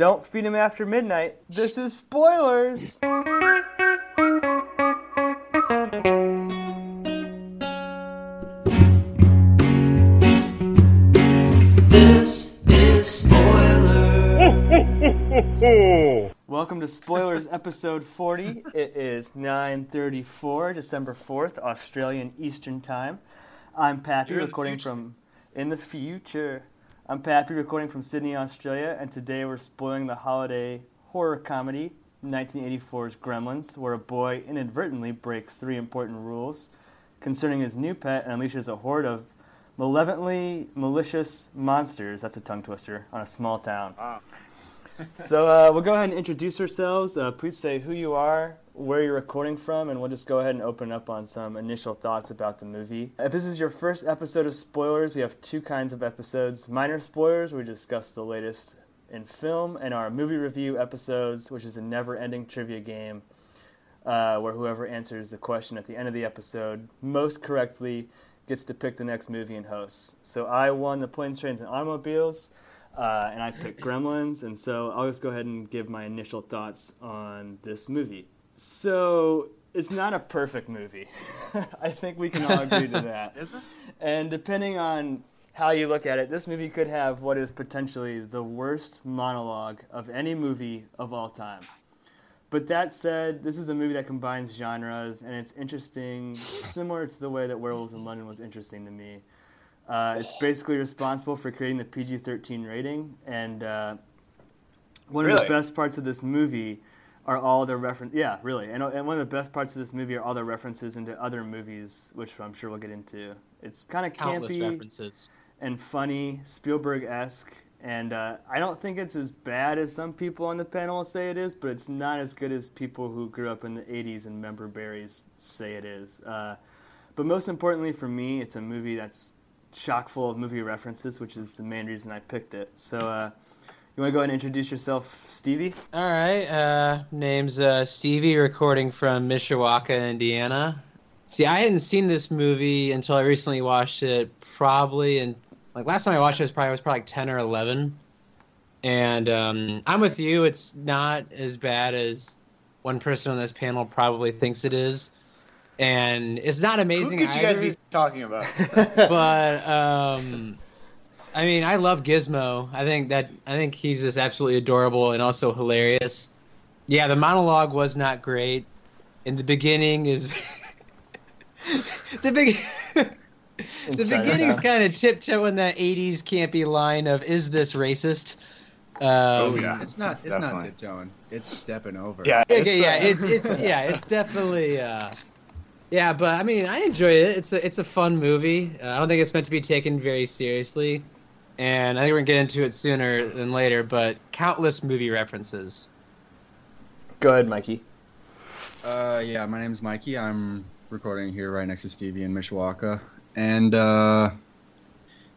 Don't feed him after midnight. This is spoilers. This is spoilers. Welcome to Spoilers episode 40. It is 9:34, December 4th, Australian Eastern Time. I'm Pappy, recording from in the future. I'm Pappy, recording from Sydney, Australia, and today we're spoiling the holiday horror comedy 1984's Gremlins, where a boy inadvertently breaks three important rules concerning his new pet and unleashes a horde of malevolently malicious monsters, that's a tongue twister, on a small town. Wow. So we'll go ahead and introduce ourselves. Please say who you are, where you're recording from, and we'll just go ahead and open up on some initial thoughts about the movie. If this is your first episode of Spoilers, we have two kinds of episodes. Minor spoilers, where we discuss the latest in film, and our movie review episodes, which is a never-ending trivia game, where whoever answers the question at the end of the episode most correctly gets to pick the next movie and hosts. So I won the Planes, Trains, and Automobiles, and I picked Gremlins, and so I'll just go ahead and give my initial thoughts on this movie. So, it's not a perfect movie. I think we can all agree to that. Is it? And depending on how you look at it, this movie could have what is potentially the worst monologue of any movie of all time. But that said, this is a movie that combines genres, and it's interesting, similar to the way that Werewolves in London was interesting to me. It's basically responsible for creating the PG-13 rating, and one of the best parts of this movie are all the references. Yeah, really. And one of the best parts of this movie are all the references into other movies, which I'm sure we'll get into. It's kind of campy references and funny, Spielberg-esque, and I don't think it's as bad as some people on the panel say it is, but it's not as good as people who grew up in the 80s and member berries say it is. But most importantly for me, it's a movie that's chock full of movie references, which is the main reason I picked it. So, you want to go ahead and introduce yourself, Stevie? All right. Name's Stevie, recording from Mishawaka, Indiana. See, I hadn't seen this movie until I recently watched it, probably. And like last time I watched it was probably like 10 or 11. And I'm with you. It's not as bad as one person on this panel probably thinks it is. And it's not amazing either. Who could you guys be talking about? But... I mean, I love Gizmo. I think he's just absolutely adorable and also hilarious. Yeah, the monologue was not great. And the beginning is the beginning's kind of tiptoeing that 80s campy line of "Is this racist?" Yeah, it's not tiptoeing. It's stepping over. Yeah, it's definitely. Yeah, but I mean, I enjoy it. It's a fun movie. I don't think it's meant to be taken very seriously. And I think we're going to get into it sooner than later, but countless movie references. Go ahead, Mikey. Yeah, my name's Mikey. I'm recording here right next to Stevie in Mishawaka. And,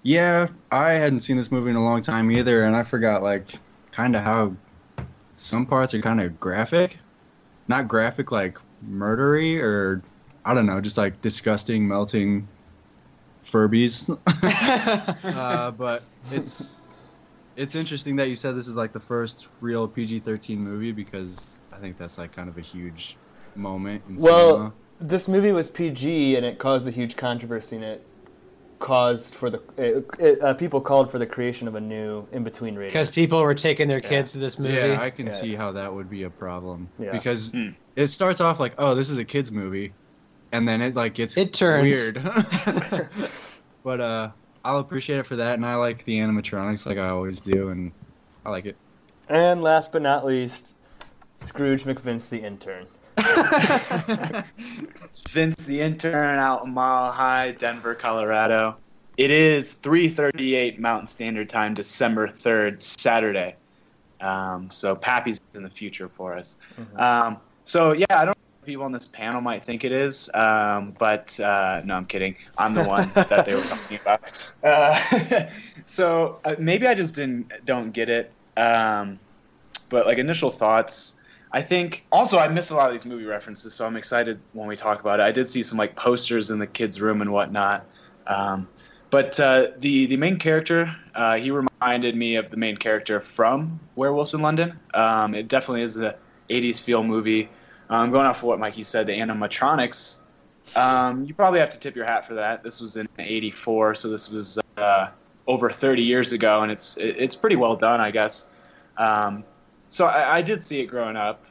yeah, I hadn't seen this movie in a long time either, and I forgot, kind of how some parts are kind of graphic. Not graphic like murdery or, I don't know, just, disgusting, melting... Furbies. But it's interesting that you said this is the first real PG-13 movie, because I think that's kind of a huge moment in cinema. This movie was PG and it caused a huge controversy, and it caused for people called for the creation of a new in-between rating, because people were taking their kids to this movie. Yeah, I can see how that would be a problem, because it starts off this is a kids movie. And then it turns weird, but I'll appreciate it for that. And I like the animatronics, I always do, and I like it. And last but not least, Scrooge McVince the intern. It's Vince the intern out in Mile High, Denver, Colorado. It is 3:38 Mountain Standard Time, December 3rd, Saturday. So Pappy's in the future for us. Mm-hmm. I don't. People on this panel might think it is, but no, I'm kidding. I'm the one that they were talking about. So maybe I just don't get it. But initial thoughts, I think. Also, I miss a lot of these movie references, so I'm excited when we talk about it. I did see some posters in the kids' room and whatnot. But the main character, he reminded me of the main character from Werewolves in London. It definitely is the 80s feel movie. Going off of what Mikey said, the animatronics, you probably have to tip your hat for that. This was in 84, so this was over 30 years ago, and it's pretty well done, I guess. So I did see it growing up,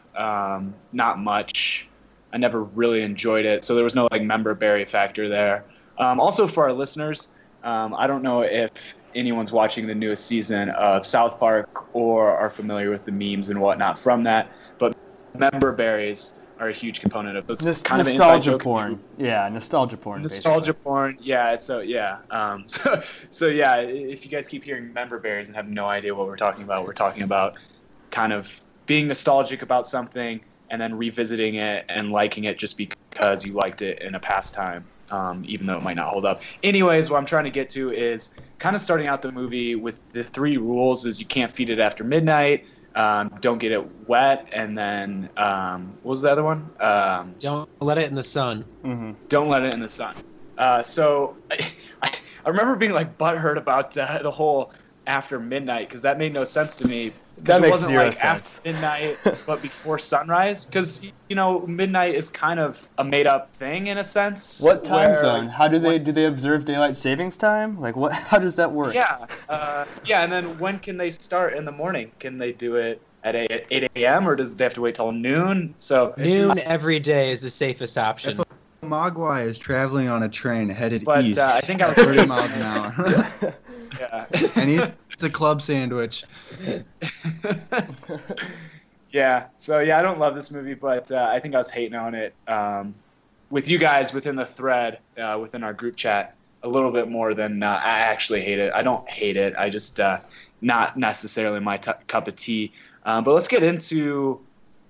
not much. I never really enjoyed it, so there was no like member-berry factor there. Also for our listeners, I don't know if anyone's watching the newest season of South Park or are familiar with the memes and whatnot from that, but member berries are a huge component of it. It's kind of nostalgia porn. Yeah, nostalgia porn. Nostalgia porn. Yeah. So yeah. So yeah. If you guys keep hearing member berries and have no idea what we're talking about kind of being nostalgic about something and then revisiting it and liking it just because you liked it in a past time. Even though it might not hold up. Anyways, what I'm trying to get to is kind of starting out the movie with the three rules is you can't feed it after midnight, don't get it wet, and then what was the other one? Don't let it in the sun. Mm-hmm. Don't let it in the sun. So I remember being like butthurt about the whole after midnight because that made no sense to me. That makes wasn't zero like sense. After midnight, but before sunrise, because you know midnight is kind of a made-up thing in a sense. What time zone? How do they observe daylight savings time? Like what? How does that work? Yeah, yeah. And then when can they start in the morning? Can they do it at 8 a.m. or does they have to wait till noon? So noon every day is the safest option. If a mogwai is traveling on a train headed east, I think I was 30 miles an hour. Yeah. Yeah. It's a club sandwich. Yeah. So, yeah, I don't love this movie, but I think I was hating on it with you guys within the thread, within our group chat, a little bit more than I actually hate it. I don't hate it. I just not necessarily my cup of tea. But let's get into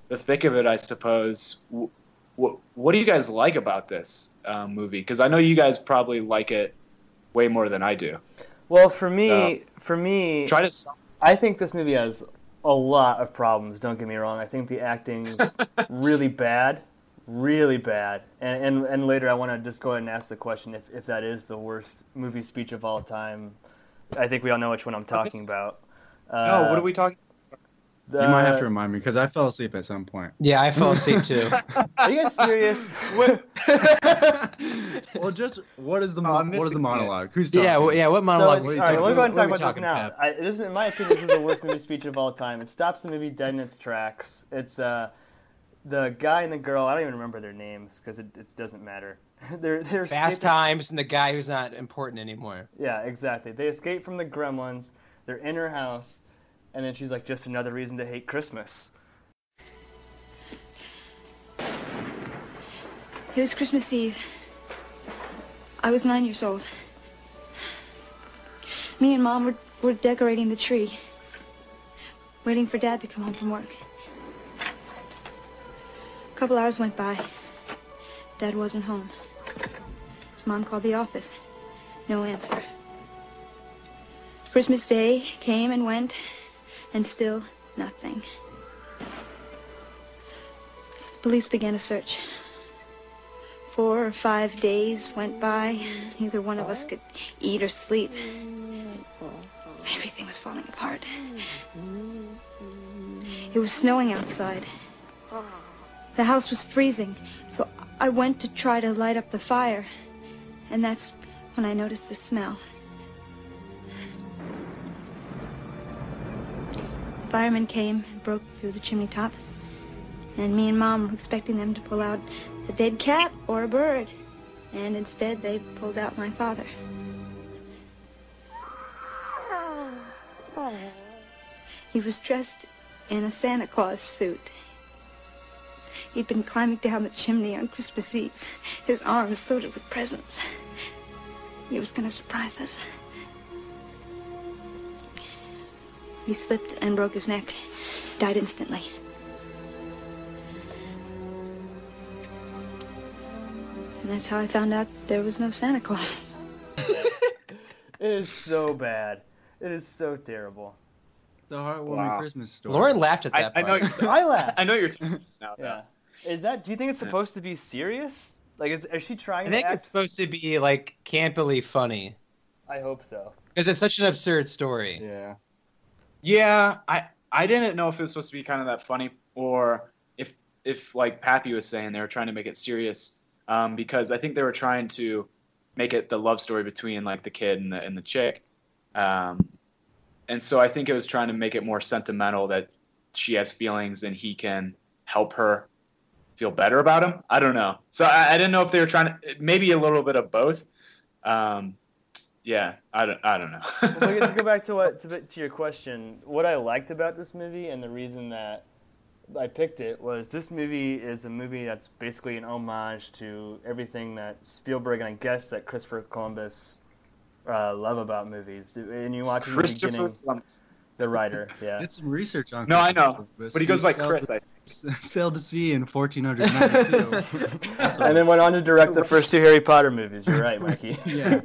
the thick of it, I suppose. What do you guys like about this movie? Because I know you guys probably like it way more than I do. Well, for me, I think this movie has a lot of problems, don't get me wrong. I think the acting's really bad. And later I want to just go ahead and ask the question if that is the worst movie speech of all time. I think we all know which one I'm talking about. No, what are we talking about? You might have to remind me, because I fell asleep at some point. Yeah, I fell asleep too. Are you guys serious? Well, just what is the monologue? Who's talking? Yeah, what monologue? So all right, let me go ahead and talk about this now. In my opinion, this is the worst movie speech of all time. It stops the movie dead in its tracks. It's the guy and the girl. I don't even remember their names because it doesn't matter. They're Fast escaping. Times and the guy who's not important anymore. Yeah, exactly. They escape from the Gremlins. They're in her house, and then she's like, "Just another reason to hate Christmas." It was Christmas Eve. I was 9 years old. Me and Mom were decorating the tree, waiting for Dad to come home from work. A couple hours went by. Dad wasn't home. Mom called the office. No answer. Christmas Day came and went, and still nothing. So the police began a search. 4 or 5 days went by. Neither one of us could eat or sleep. Everything was falling apart. It was snowing outside. The house was freezing, so I went to try to light up the fire. And that's when I noticed the smell. The firemen came and broke through the chimney top. And me and Mom were expecting them to pull out a dead cat or a bird, and instead they pulled out my father. He was dressed in a Santa Claus suit. He'd been climbing down the chimney on Christmas Eve, his arms loaded with presents. He was going to surprise us. He slipped and broke his neck, died instantly. And that's how I found out there was no Santa Claus. It is so bad. It is so terrible. The heartwarming Christmas story. Lauren laughed at that part. I laughed. I know you're talking about that. Yeah. Do you think it's supposed to be serious? Like, is she trying to act? I think it's supposed to be, like, campily funny. I hope so. Because it's such an absurd story. Yeah. Yeah, I didn't know if it was supposed to be kind of that funny or if like Pappy was saying, they were trying to make it serious because I think they were trying to make it the love story between like the kid and the chick. And so I think it was trying to make it more sentimental that she has feelings and he can help her feel better about him. I don't know. So I didn't know if they were trying to, maybe a little bit of both. Yeah, I don't know. Well, to go back to to your question, what I liked about this movie and the reason that I picked it was this movie is a movie that's basically an homage to everything that Spielberg and I guess that Christopher Columbus love about movies. And you watch Christopher Columbus, the writer. Yeah, that's some research on. No, I know, Columbus. But he goes like Chris. I think. Sailed to sea in 1492. And then went on to direct the first two Harry Potter movies. You're right, Mikey. Yeah.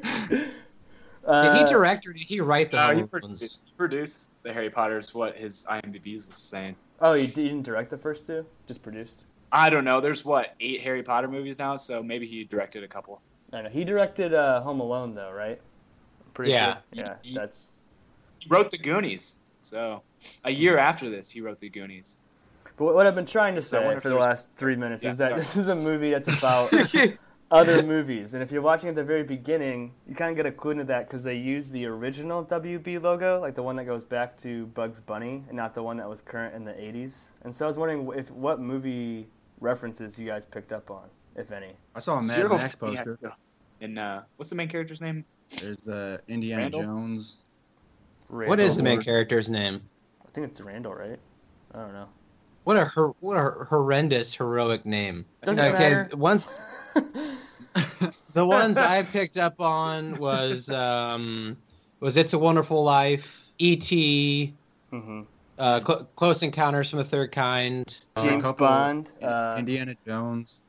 Did he direct or did he write the ones? He produced the Harry Potters, what his IMDb's is saying. Oh, he didn't direct the first two? Just produced? I don't know. There's, 8 Harry Potter movies now, so maybe he directed a couple. I know. He directed Home Alone, though, right? Pretty sure. Yeah. He wrote The Goonies. So a year after this, he wrote The Goonies. But what I've been trying to say for the last 3 minutes is that this is a movie that's about other movies. And if you're watching at the very beginning, you kind of get a clue into that because they used the original WB logo, like the one that goes back to Bugs Bunny and not the one that was current in the 80s. And so I was wondering what movie references you guys picked up on, if any. I saw a Mad Max poster. And what's the main character's name? There's Indiana Jones. Randall. What is the main character's name? I think it's Randall, right? I don't know. What a horrendous heroic name. Doesn't matter. Once the ones I picked up on was It's a Wonderful Life, E.T., mm-hmm. Close Encounters from the Third Kind, James Bond, Indiana Jones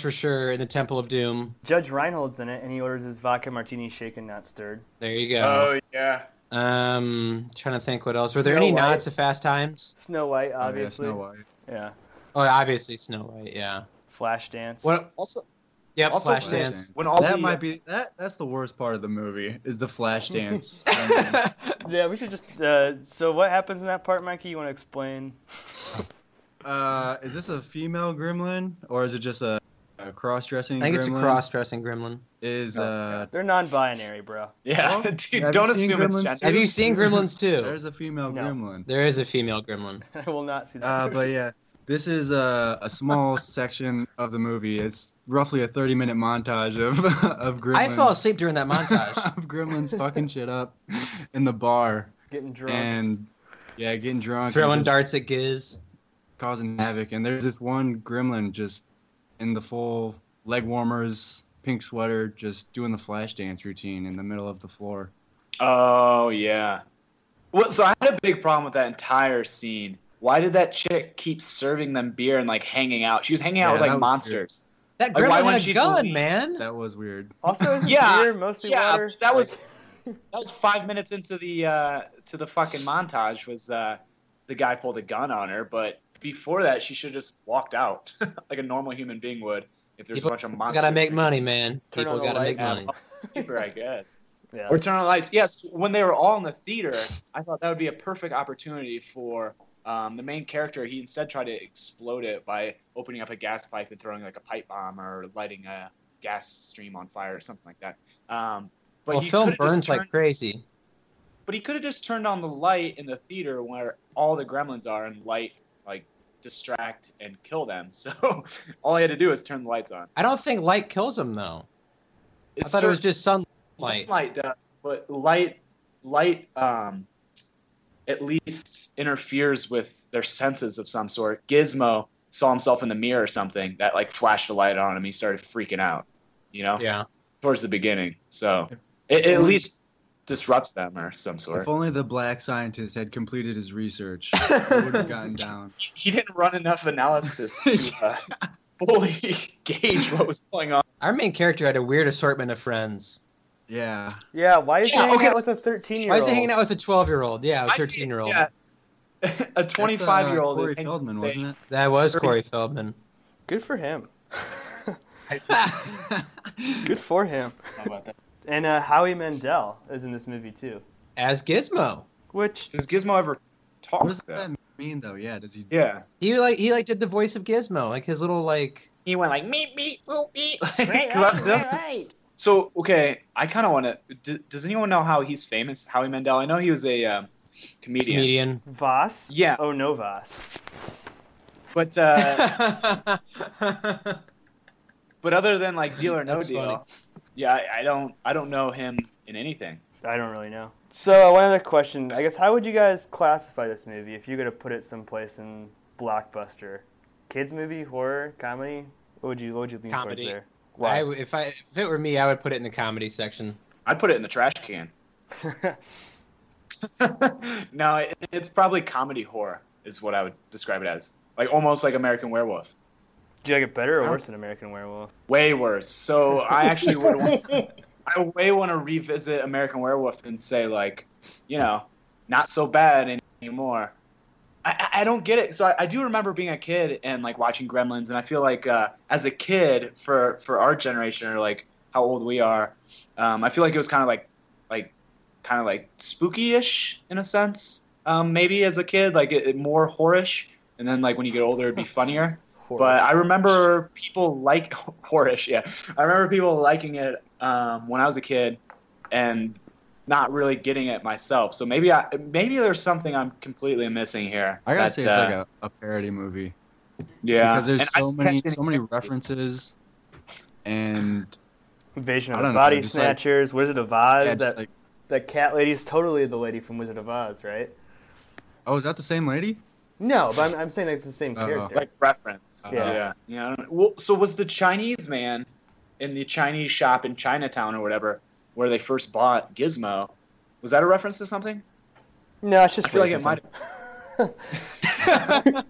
for sure, and the Temple of Doom. Judge Reinhold's in it, and he orders his vodka martini shaken, not stirred. There you go. Oh yeah. Trying to think what else. Were there any nods to Fast Times? Snow White, obviously. Yeah, Snow White. Yeah. Oh, obviously Snow White. Yeah. Flashdance. Also, Flashdance. That's the worst part of the movie is the Flashdance. Yeah, we should just. So what happens in that part, Mikey? You want to explain? Is this a female gremlin or is it just a cross-dressing gremlin? I think it's a cross-dressing gremlin. They're non-binary, bro. Yeah, well, dude, don't assume it's gender. Have you seen Gremlins 2? There's a female gremlin. There is a female gremlin. I will not see that. But yeah, this is a small section of the movie. It's roughly a 30-minute montage of gremlins. I fell asleep during that montage. Of gremlins fucking shit up in the bar. Getting drunk. Getting drunk. Throwing darts at Giz. Causing havoc. And there's this one gremlin just in the full leg warmers, pink sweater, just doing the flash dance routine in the middle of the floor. Oh, yeah. Well, so I had a big problem with that entire scene. Why did that chick keep serving them beer and, like, hanging out? She was hanging out with, like, monsters. Weird. That girl had a gun, man. That was weird. Also, isn't beer mostly water? Yeah, that was 5 minutes into the to the fucking montage was the guy pulled a gun on her, but before that, she should have just walked out like a normal human being would if there's a bunch of monsters. Gotta make money, man. People gotta make money. I guess. Yeah. Or turn on the lights. Yes, when they were all in the theater, I thought that would be a perfect opportunity for the main character. He instead tried to explode it by opening up a gas pipe and throwing like a pipe bomb or lighting a gas stream on fire or something like that. Film burns like crazy. But he could have just turned on the light in the theater where all the gremlins are and light like distract and kill them. So all I had to do is turn the lights on. I don't think light kills them though. I thought it was just sunlight. Sunlight does, but light at least interferes with their senses of some sort. Gizmo saw himself in the mirror or something that like flashed a light on him. He started freaking out, you know? Yeah. Towards the beginning. So it at least disrupts them or some sort. If only the black scientist had completed his research, he would have gotten down. He didn't run enough analysis to fully gauge what was going on. Our main character had a weird assortment of friends. Yeah. Yeah, why is he hanging out with a 13-year-old? Why is he hanging out with a 12-year-old? Yeah, a 13-year-old. Yeah. A 25-year-old. Corey Feldman, wasn't it? That was Corey Feldman. Good for him. Good for him. How about that? And Howie Mandel is in this movie too. As Gizmo. Which does Gizmo ever talk? What does that mean though? Yeah, does he? Yeah. He did the voice of Gizmo, like his little like. He went like meep meep boop meep. Right. So okay, I kind of want to. Does anyone know how he's famous? Howie Mandel. I know he was a comedian. Voss. Yeah. Oh no, Voss. But but other than like Deal or No That's Deal, funny. Yeah, I don't know him in anything. I don't really know. So one other question, I guess, how would you guys classify this movie if you were to put it someplace in Blockbuster? Kids movie, horror, comedy? What would you lean towards there? Why? If it were me, I would put it in the comedy section. I'd put it in the trash can. No, it's probably comedy horror is what I would describe it as. Like almost like American Werewolf. Do you like it better or worse than American Werewolf? Way worse. So I actually want to revisit American Werewolf and say, like, you know, not so bad anymore. I don't get it. So I do remember being a kid and like watching Gremlins, and I feel like as a kid for our generation or like how old we are, I feel like it was kind of like spooky-ish in a sense. Maybe as a kid, like it more horror-ish, and then like when you get older, it'd be funnier. But I remember people like horror-ish, yeah. I remember people liking it when I was a kid, and not really getting it myself. So maybe there's something I'm completely missing here. I gotta say it's like a parody movie. Yeah, because there's so many references and Invasion of the Body Snatchers, like, Wizard of Oz. Yeah, that like, that cat lady's totally the lady from Wizard of Oz, right? Oh, is that the same lady? No, but I'm saying it's the same character. Like reference. Yeah. Well, so was the Chinese man in the Chinese shop in Chinatown or whatever, where they first bought Gizmo, was that a reference to something? No, it's just I feel like it might have. I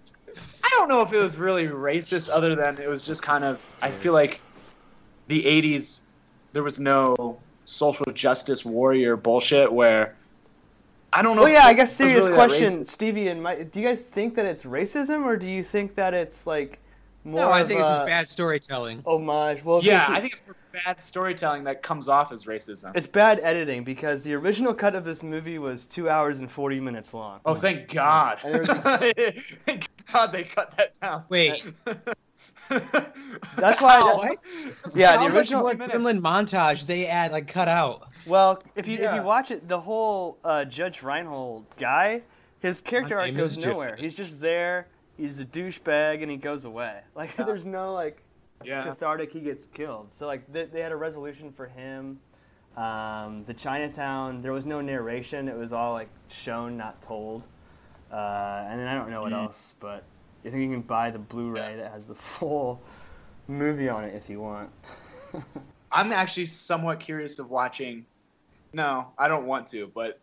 don't know if it was really racist other than it was just kind of, I feel like the 80s, there was no social justice warrior bullshit where I don't know. Well, yeah, I guess serious really question, Stevie and Mike. Do you guys think that it's racism, or do you think that it's like more? No, I think it's just bad storytelling. Homage. Well, yeah, I think it's bad storytelling that comes off as racism. It's bad editing because the original cut of this movie was 2 hours and 40 minutes long. Oh, thank God! Thank God they cut that down. Wait. That's why. Yeah, the original Gremlin montage they add like cut out. Well, if you watch it, the whole Judge Reinhold guy, his character arc goes nowhere. He's just there. He's a douchebag, and he goes away. Like there's no like cathartic. He gets killed. So like they had a resolution for him. The Chinatown. There was no narration. It was all like shown, not told. And then I don't know what else, but. I think you can buy the Blu-ray that has the full movie on it if you want. I'm actually somewhat curious of watching. No, I don't want to, but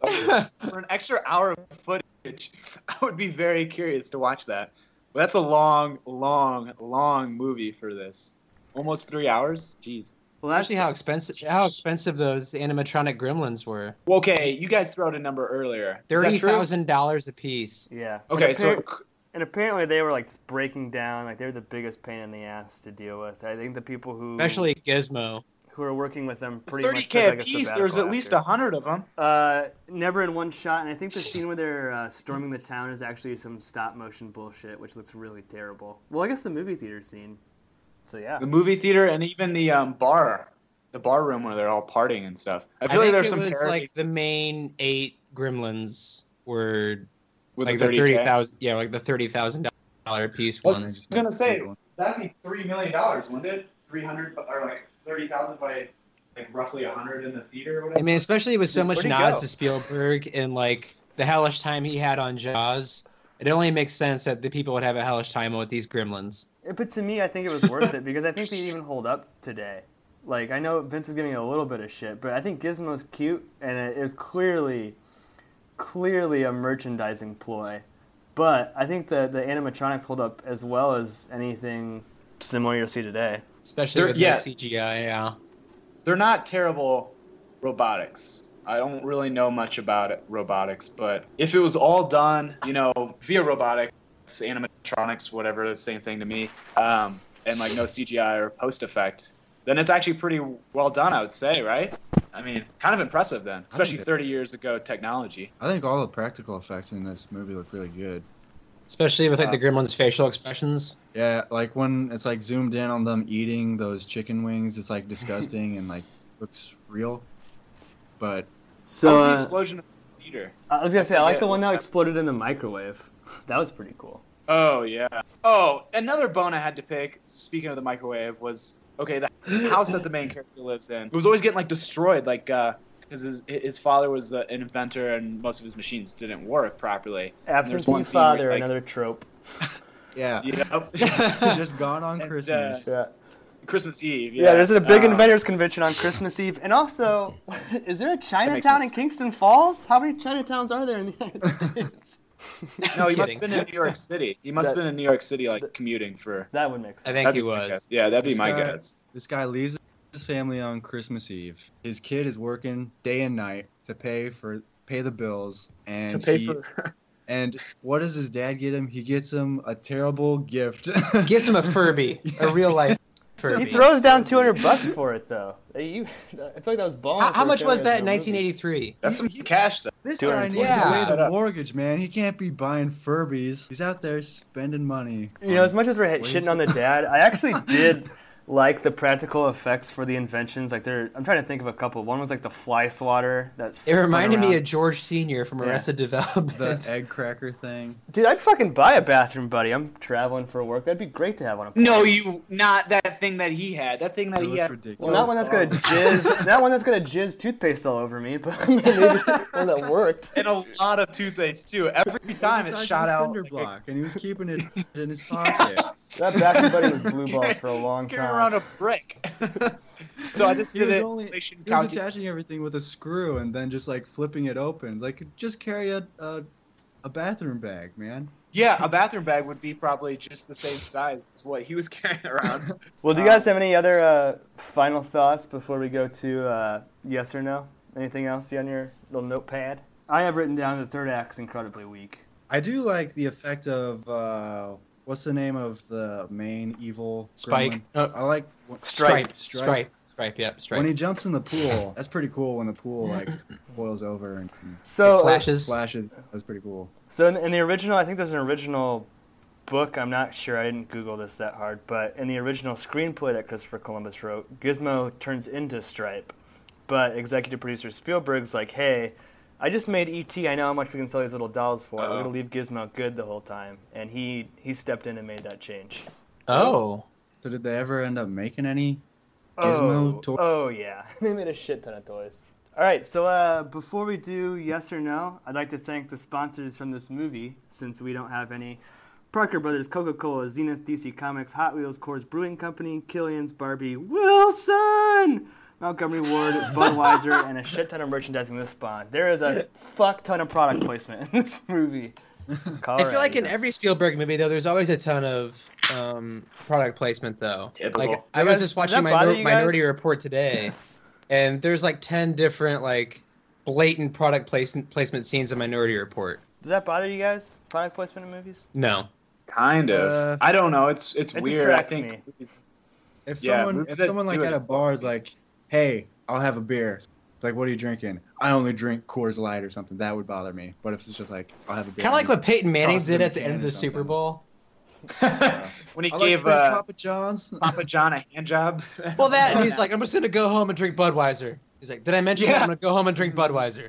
for an extra hour of footage, I would be very curious to watch that. But that's a long, long, long movie for this. Almost 3 hours? Jeez. Well, actually, how expensive those animatronic gremlins were. Well, okay, you guys threw out a number earlier. $30,000 a piece. Yeah. Okay, so... And apparently they were, like, breaking down. Like, they were the biggest pain in the ass to deal with. I think the people who... Especially Gizmo. Who are working with them pretty much... $30,000 like a piece, there's at least 100 of them. Never in one shot. And I think the scene where they're storming the town is actually some stop-motion bullshit, which looks really terrible. Well, I guess the movie theater scene. So, yeah. The movie theater and even the bar. The bar room where they're all partying and stuff. I feel like there's some... like, the main 8 gremlins were... Like the $30,000, yeah, like the $30,000 piece one. I was gonna say that'd be $3 million, wouldn't it? 300 or like 30,000 by like roughly 100 in the theater or whatever. I mean, especially with so much nods to Spielberg and like the hellish time he had on Jaws, it only makes sense that the people would have a hellish time with these gremlins. But to me, I think it was worth it because I think they even hold up today. Like I know Vince was giving a little bit of shit, but I think Gizmo's cute and it is clearly a merchandising ploy, but I think the animatronics hold up as well as anything similar you'll see today. Especially with the CGI, yeah. They're not terrible robotics. I don't really know much about robotics, but if it was all done, you know, via robotics, animatronics, whatever, the same thing to me, and like no CGI or post-effect, then it's actually pretty well done, I would say, right? I mean, kind of impressive then, especially 30 years ago technology. I think all the practical effects in this movie look really good. Especially with like the Gremlins' facial expressions. Yeah, like when it's like zoomed in on them eating those chicken wings, it's like disgusting and like looks real. But so the explosion of the theater. I was gonna say I like the one that exploded in the microwave. That was pretty cool. Oh yeah. Oh, another bone I had to pick. Speaking of the microwave, was the house that the main character lives in. It was always getting like destroyed, like because his father was an inventor and most of his machines didn't work properly. Absentee father, like, another trope. Yeah. Yep. Just gone on Christmas. Christmas Eve. Yeah, there's a big inventors convention on Christmas Eve. And also, is there a Chinatown in Kingston Falls? How many Chinatowns are there in the United States? No, he must have been in New York City. He must have been in New York City, like, commuting for... That would make sense. I think he was. Yeah, that'd be my guess. This guy leaves his family on Christmas Eve. His kid is working day and night to pay the bills, and and what does his dad get him? He gets him a terrible gift. Gets him a Furby, a real life Furby. He throws down $200 for it though. I feel like that was balling. How much was that in 1983? That's some cash though. This guy needs to pay the mortgage, man. He can't be buying Furbies. He's out there spending money. You know, as much as we're shitting on the dad, I actually did. Like the practical effects for the inventions, like I'm trying to think of a couple. One was like the fly swatter. It reminded me of George Senior from Arrested Development. The egg cracker thing. Dude, I'd fucking buy a bathroom buddy. I'm traveling for work. That'd be great to have one. Not that thing that he had. That thing that he had. Ridiculous. Well, not one that's gonna jizz. Not one that's gonna jizz toothpaste all over me, but maybe one that worked. And a lot of toothpaste too. Every time it shot out. Cinder block, and he was keeping it in his pocket. Yeah. That bathroom buddy was blue balls for a long time. On a brick. So I just he was attaching everything with a screw and then just like flipping it open. Like, just carry a bathroom bag, man. Yeah, a bathroom bag would be probably just the same size as what he was carrying around. Well, do you guys have any other final thoughts before we go to yes or no? Anything else on your little notepad? I have written down the third act's incredibly weak. I do like the effect of what's the name of the main evil Spike? I like Stripe. Yeah, Stripe. When he jumps in the pool, that's pretty cool. When the pool like boils over and flashes. That's pretty cool. So in the original, I think there's an original book. I'm not sure. I didn't Google this that hard, but in the original screenplay that Christopher Columbus wrote, Gizmo turns into Stripe, but executive producer Spielberg's like, "Hey, I just made E.T. I know how much we can sell these little dolls for. We're going to leave Gizmo good the whole time." And he stepped in and made that change. Oh. So did they ever end up making any Gizmo toys? Oh, yeah. They made a shit ton of toys. All right, so before we do yes or no, I'd like to thank the sponsors from this movie, since we don't have any. Parker Brothers, Coca-Cola, Zenith, DC Comics, Hot Wheels, Coors Brewing Company, Killian's, Barbie, Wilson! Montgomery Ward, Budweiser, and a shit ton of merchandising this spawn. There is a fuck ton of product placement in this movie. Colorado. I feel like in every Spielberg movie, though, there's always a ton of product placement, though. Typical. Like, I was just watching Minority Report today, and there's like 10 different like blatant product placement scenes in Minority Report. Does that bother you guys? Product placement in movies? No. Kind of. I don't know. It's weird. I think if someone like at a bar is like, "Hey, I'll have a beer." It's like, "What are you drinking?" "I only drink Coors Light" or something. That would bother me. But if it's just like, "I'll have a beer." Kind of like what Peyton Manning did at the end of the Super Bowl. When he gave Papa John a hand job. Well, that, and he's like, "I'm just going to go home and drink Budweiser." He's like, "Did I mention that? I'm going to go home and drink Budweiser."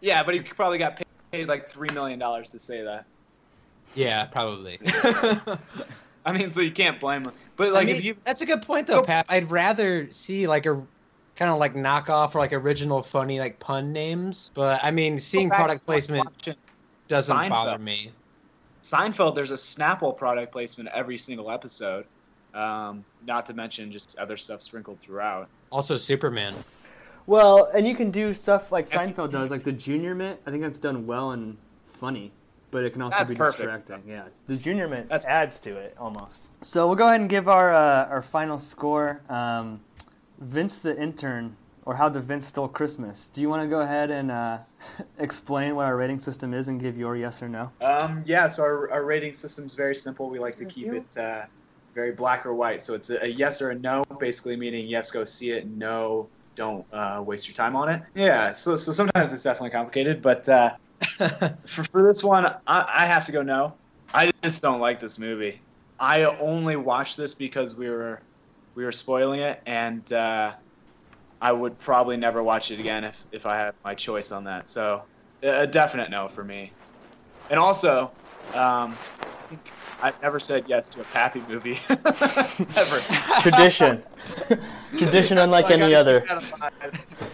Yeah, but he probably got paid like $3 million to say that. Yeah, probably. I mean, so you can't blame him. But like, that's a good point though, Pat. I'd rather see like a kind of like knockoff or like original funny like pun names. But I mean, seeing product placement doesn't bother me. Seinfeld, there's a Snapple product placement every single episode. Not to mention just other stuff sprinkled throughout. Also Superman. Well, and you can do stuff like Seinfeld does, like the Junior Mint. I think that's done well and funny. But it can also be distracting. Yeah, the Junior Mint adds to it almost. So we'll go ahead and give our final score. Vince the Intern, or How the Vince Stole Christmas. Do you want to go ahead and explain what our rating system is and give your yes or no? Yeah. So our rating system is very simple. We like to keep it very black or white. So it's a yes or a no, basically meaning yes, go see it. No, don't waste your time on it. Yeah, so sometimes it's definitely complicated, but for this one, I have to go no. I just don't like this movie. I only watched this because we were spoiling it, and I would probably never watch it again if I had my choice on that. So a definite no for me. And also, I think I've never said yes to a Pappy movie. Ever. Tradition. Tradition unlike any other.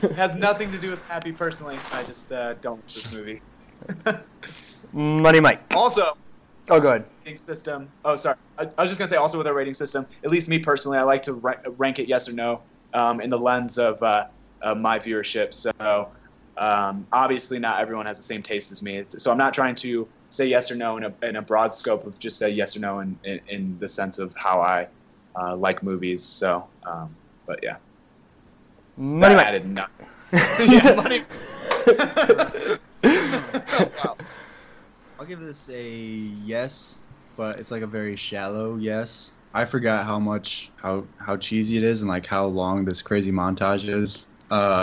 It has nothing to do with Pappy personally. I just don't like this movie. Money Mike. Also. Oh, go ahead. Rating system. Oh, sorry. I was just going to say also with our rating system, at least me personally, I like to rank it yes or no in the lens of my viewership. So obviously not everyone has the same taste as me. So I'm not trying to say yes or no in a broad scope of just a yes or no in the sense of how I like movies. So, but yeah. Money Mike. I did not. Yeah, money. Oh, wow. I'll give this a yes, but it's like a very shallow yes. I forgot how cheesy it is and like how long this crazy montage is.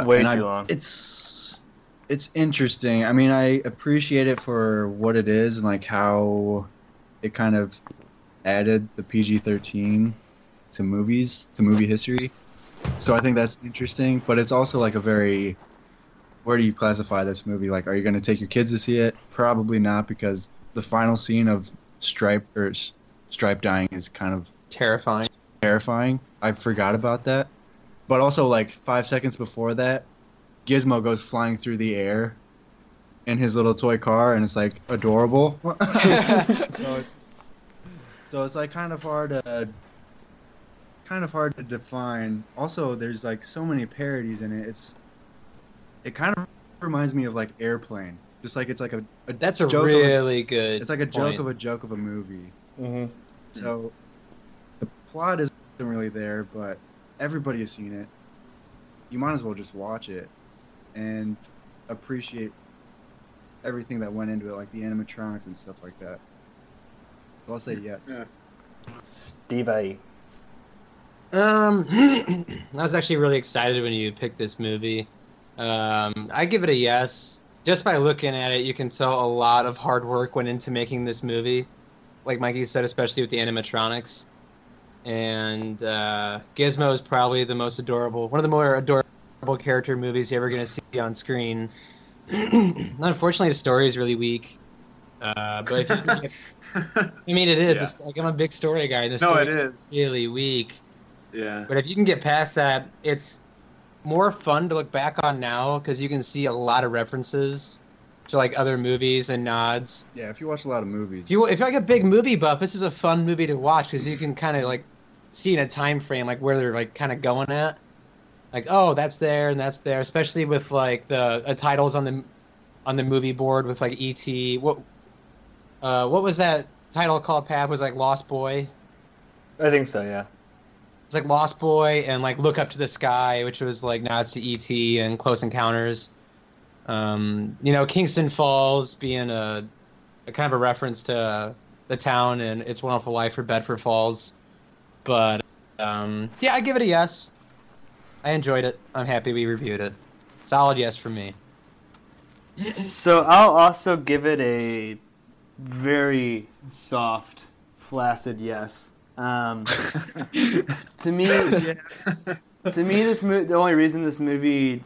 Way too long. It's interesting. I mean, I appreciate it for what it is and like how it kind of added the PG-13 to movies, to movie history. So I think that's interesting, but it's also like a very... Where do you classify this movie? Like, are you going to take your kids to see it? Probably not, because the final scene of Stripe dying is kind of terrifying. I forgot about that. But also, like, 5 seconds before that, Gizmo goes flying through the air in his little toy car, and it's like adorable. so it's like kind of hard to define. Also, there's like so many parodies in it. It kind of reminds me of like Airplane, just like it's like a that's a joke really good. It's like a point. Joke of a movie. Mm-hmm. So the plot isn't really there, but everybody has seen it. You might as well just watch it and appreciate everything that went into it, like the animatronics and stuff like that. But I'll say yes. Yeah. Steve A. I was actually really excited when you picked this movie. I give it a yes. Just by looking at it, you can tell a lot of hard work went into making this movie. Like Mikey said, especially with the animatronics. And Gizmo is probably the most adorable, one of the more adorable character movies you're ever going to see on screen. Unfortunately, the story is really weak. But I mean, it is. Yeah. It's like I'm a big story guy. The story is really weak. Yeah. But if you can get past that, it's more fun to look back on now because you can see a lot of references to like other movies and nods. Yeah, if you watch a lot of movies. If you're like a big movie buff, this is a fun movie to watch because you can kind of like see in a time frame like where they're like kind of going at. Like, oh, that's there and that's there, especially with like the titles on the movie board with like E.T. What was that title called? Pat was like Lost Boy. I think so. Yeah. It's like Lost Boy and like Look Up to the Sky, which was like nods to E.T. and Close Encounters. You know, Kingston Falls being a kind of a reference to the town and It's Wonderful Life for Bedford Falls. But yeah, I give it a yes. I enjoyed it. I'm happy we reviewed it. Solid yes for me. So I'll also give it a very soft, flaccid yes. To me, the only reason this movie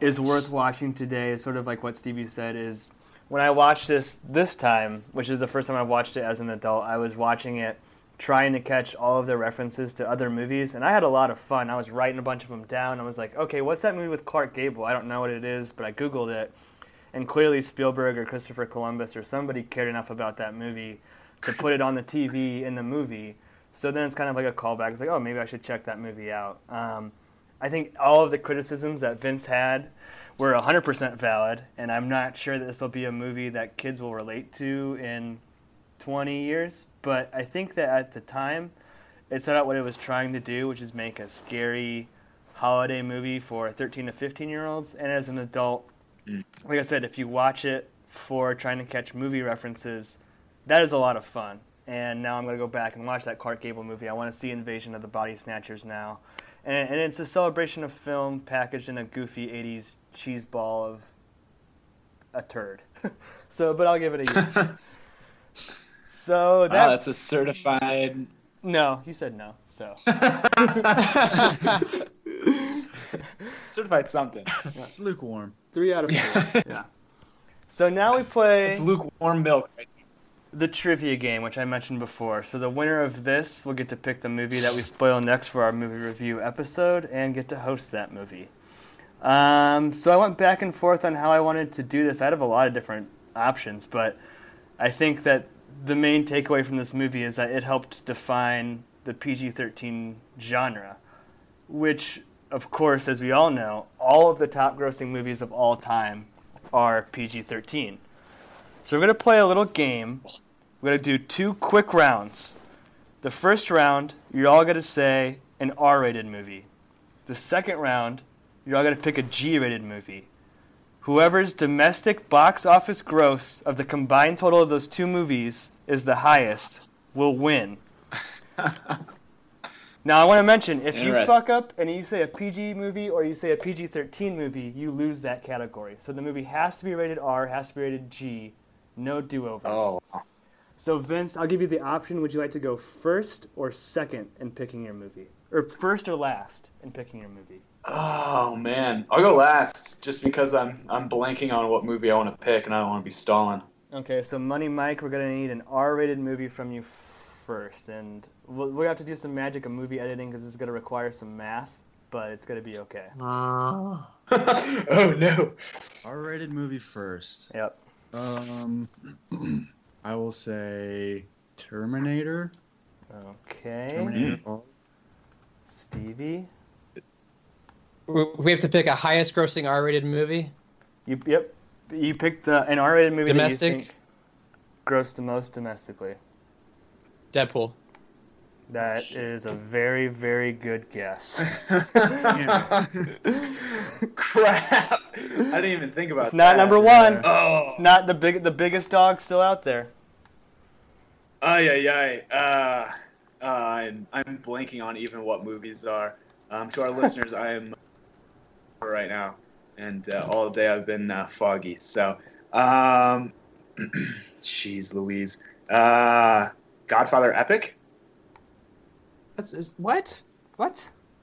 is worth watching today is sort of like what Stevie said is when I watched this time, which is the first time I watched it as an adult, I was watching it trying to catch all of the references to other movies, and I had a lot of fun. I was writing a bunch of them down. I was like, okay, what's that movie with Clark Gable? I don't know what it is, but I Googled it, and clearly Spielberg or Christopher Columbus or somebody cared enough about that movie to put it on the TV in the movie. So then it's kind of like a callback. It's like, oh, maybe I should check that movie out. I think all of the criticisms that Vince had were 100% valid, and I'm not sure that this will be a movie that kids will relate to in 20 years. But I think that at the time, it set out what it was trying to do, which is make a scary holiday movie for 13 to 15-year-olds. And as an adult, like I said, if you watch it for trying to catch movie references, that is a lot of fun. And now I'm going to go back and watch that Clark Gable movie. I want to see Invasion of the Body Snatchers now. And it's a celebration of film packaged in a goofy 80s cheese ball of a turd. So, but I'll give it a yes. So that... Wow, that's a certified... No, you said no, so... Certified something. It's lukewarm. 3 out of 4. Yeah. So now we play... It's lukewarm milk right now. The trivia game, which I mentioned before. So the winner of this will get to pick the movie that we spoil next for our movie review episode and get to host that movie. So I went back and forth on how I wanted to do this. I have a lot of different options, but I think that the main takeaway from this movie is that it helped define the PG-13 genre, which, of course, as we all know, all of the top-grossing movies of all time are PG-13. So we're going to play a little game. We're going to do 2 quick rounds. The first round, you're all going to say an R-rated movie. The second round, you're all going to pick a G-rated movie. Whoever's domestic box office gross of the combined total of those 2 movies is the highest will win. Now, I want to mention, if you fuck up and you say a PG movie or you say a PG-13 movie, you lose that category. So the movie has to be rated R, has to be rated G. No do-overs. Oh. So, Vince, I'll give you the option. Would you like to go first or second in picking your movie? Or first or last in picking your movie? Oh, man. I'll go last just because I'm blanking on what movie I want to pick and I don't want to be stalling. Okay, so Money Mike, we're going to need an R-rated movie from you first. And we'll have to do some magic of movie editing because it's going to require some math, but it's going to be okay. Oh, no. R-rated movie first. Yep. I will say Terminator. Okay. Terminator. Mm. Stevie. We have to pick a highest grossing R-rated movie. Yep. You picked an R-rated movie that you think grossed the most domestically. Deadpool. That is a very, very good guess. Crap. I didn't even think about that. It's not number one. Oh. It's not the biggest dog still out there. I'm blanking on even what movies are. To our listeners, I am right now. And all day I've been foggy. So, jeez Louise. Godfather Epic? What?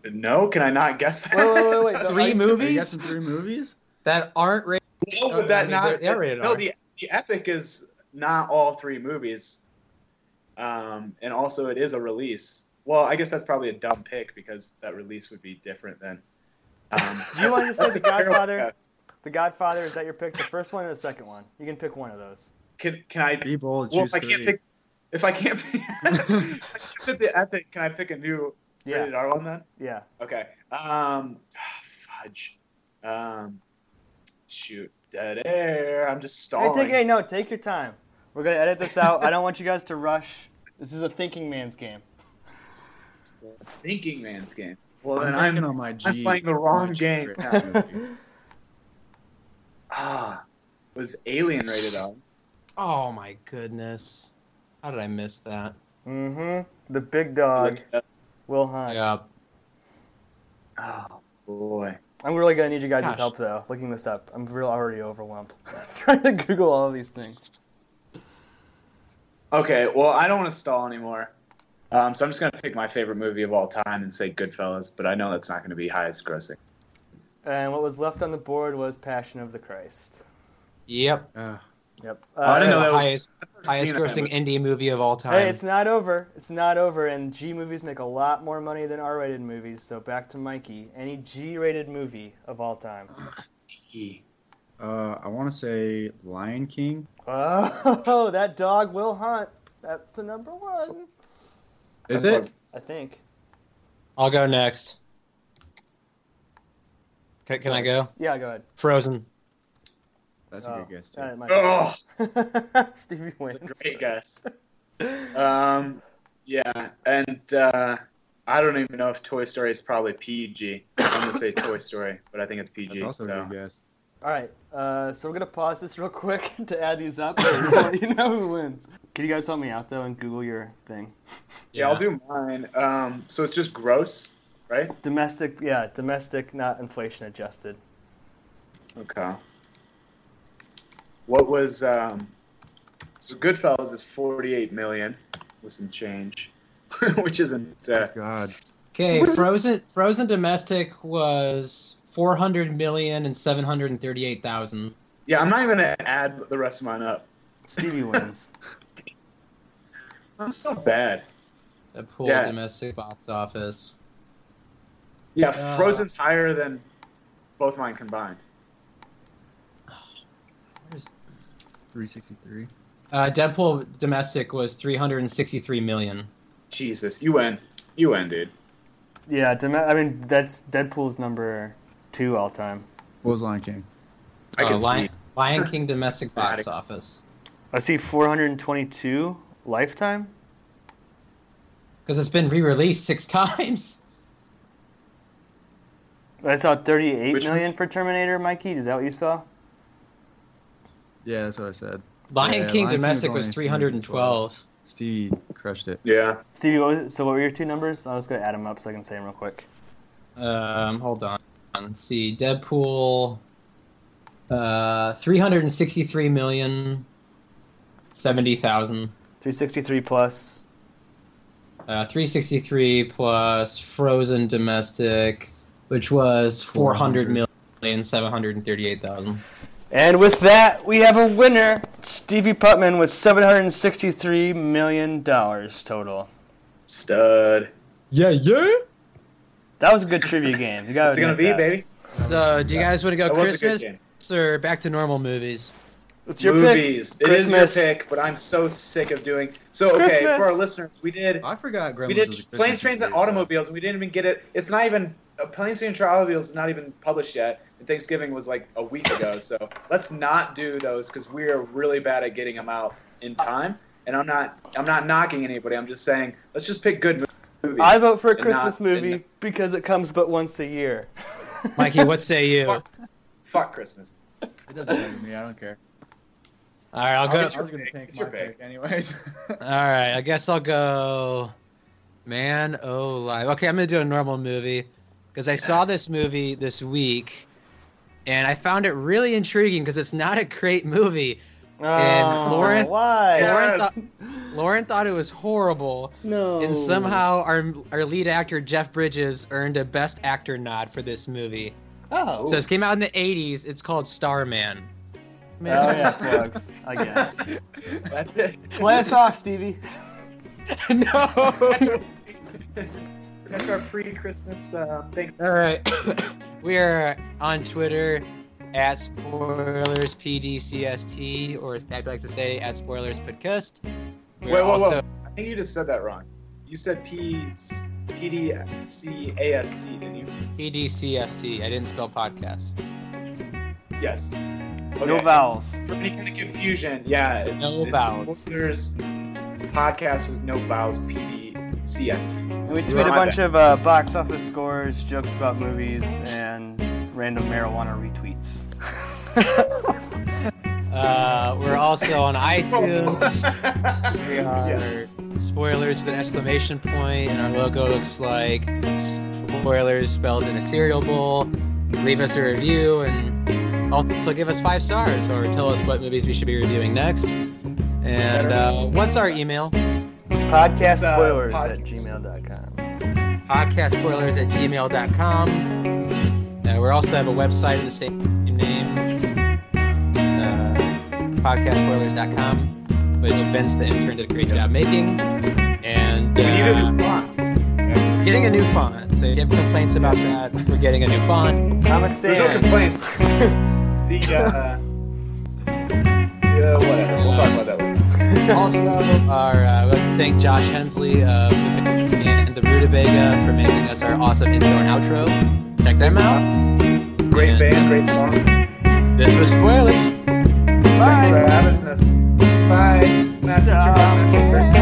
No, can I not guess that? Wait. 3 movies? You got some 3 movies? That aren't rated R. No, but that not... No, the epic is not all 3 movies. And also it is a release. Well, I guess that's probably a dumb pick because that release would be different then. You want to say The Godfather? The Godfather, is that your pick? The first one or the second one? You can pick one of those. Can I... Be bold, well, choose I can't pick... If I can't pick the epic, can I pick a new rated R one then? Yeah. Okay. Fudge. Shoot. Dead air. I'm just stalling. Take your time. We're going to edit this out. I don't want you guys to rush. This is a thinking man's game. Thinking man's game. Well, then I'm playing the wrong game. Was Alien rated R? Oh, my goodness. How did I miss that? Mm-hmm. The big dog, Will Hunt. Yeah. Oh, boy. I'm really going to need you guys' help, though, looking this up. I'm already overwhelmed. Trying to Google all these things. Okay, well, I don't want to stall anymore. So I'm just going to pick my favorite movie of all time and say Goodfellas, but I know that's not going to be highest grossing. And what was left on the board was Passion of the Christ. Yep. Yep. I don't know the highest grossing indie movie of all time. Hey, it's not over. It's not over, and G movies make a lot more money than R-rated movies, so back to Mikey. Any G-rated movie of all time? I want to say Lion King. Oh, that dog will hunt. That's the number one. Is it? I think. I'll go next. Can I go? Yeah, go ahead. Frozen. That's a good guess, too. Stevie wins. That's a great guess. Yeah, and I don't even know if Toy Story is probably PG. I'm going to say Toy Story, but I think it's PG. That's also a good guess. All right, so we're going to pause this real quick to add these up. You know who wins. Can you guys help me out, though, and Google your thing? Yeah, I'll do mine. So it's just gross. right? Domestic, not inflation adjusted. Okay. What was so Goodfellas is $48 million with some change, which isn't. God. Okay, Frozen domestic was $400,738,000. Yeah, I'm not even gonna add the rest of mine up. Stevie wins. That's so bad. The pool domestic box office. Yeah, Frozen's higher than both mine combined. 363. Deadpool domestic was $363 million. Jesus, you win, dude. Yeah, I mean that's Deadpool's number 2 all time. What was Lion King? I can see Lion King domestic box office. I see 422 lifetime. Because it's been re-released 6 times. I saw 38 million for Terminator, Mikey. Is that what you saw? Yeah, that's what I said. Lion King domestic was 312. Stevie crushed it. Yeah. Stevie, what was it? So what were your 2 numbers? I was going to add them up so I can say them real quick. Hold on. Let's see. Deadpool, $363,070,000. 363 plus. 363 plus Frozen domestic, which was $400,738,000. And with that, we have a winner, Stevie Putman, with $763 million total. Stud. Yeah, yeah. That was a good trivia game. It's going to be, baby. So, do you guys want to go Christmas or back to normal movies? It's your movies. Pick. It is your pick, but I'm so sick of doing. So, okay, for our listeners, we did. I forgot. Gremlins, we did Planes, Trains, and Automobiles, and we didn't even get it. It's not even. Planes, Trains, and Automobiles is not even published yet. And Thanksgiving was like a week ago, so let's not do those because we are really bad at getting them out in time. And I'm not knocking anybody. I'm just saying let's just pick good movies. I vote for a Christmas movie because it comes but once a year. Mikey, what say you? Fuck Christmas. It doesn't matter to me. I don't care. All right, I was going to take my pick anyways. All right, I guess I'll go. Man, oh, live. Okay, I'm going to do a normal movie because I saw this movie this week. And I found it really intriguing because it's not a great movie. Oh, and Lauren thought it was horrible. No. And somehow our lead actor, Jeff Bridges, earned a Best Actor nod for this movie. Oh. So this came out in the 80s. It's called Starman. Man. Oh, yeah, folks. I guess. That's it. Play us off, Stevie. No. That's our pre-Christmas thing. All right. We are on Twitter at SpoilersPDCST, or as I'd like to say, at SpoilersPodcast. Wait. I think you just said that wrong. You said PDCAST, didn't you? PDCST. I didn't spell podcast. Yes. Okay. No vowels. For any kind of confusion, yeah. It's vowels. There's podcast with no vowels, PDCST. We tweet a bunch of box office scores, jokes about movies, and random marijuana retweets. We're also on iTunes. We are Spoilers with an exclamation point, and our logo looks like spoilers spelled in a cereal bowl. Leave us a review, and also give us 5 stars, or tell us what movies we should be reviewing next. And what's our email? Podcastspoilers@gmail.com. Podcastspoilers@gmail.com. And we also have a website of the same name, podcastspoilers.com, which Vince, the intern, did a great job making. And we need a new font. Getting a new font. So if you have complaints about that, we're getting a new font. There's no complaints. Whatever. We'll talk about that later. Also, I'd like to thank Josh Hensley of the Rutabaga for making us our awesome intro and outro. Check them out. Great band, great song. This was Spoilers. Bye. Thanks for having us. Bye. That's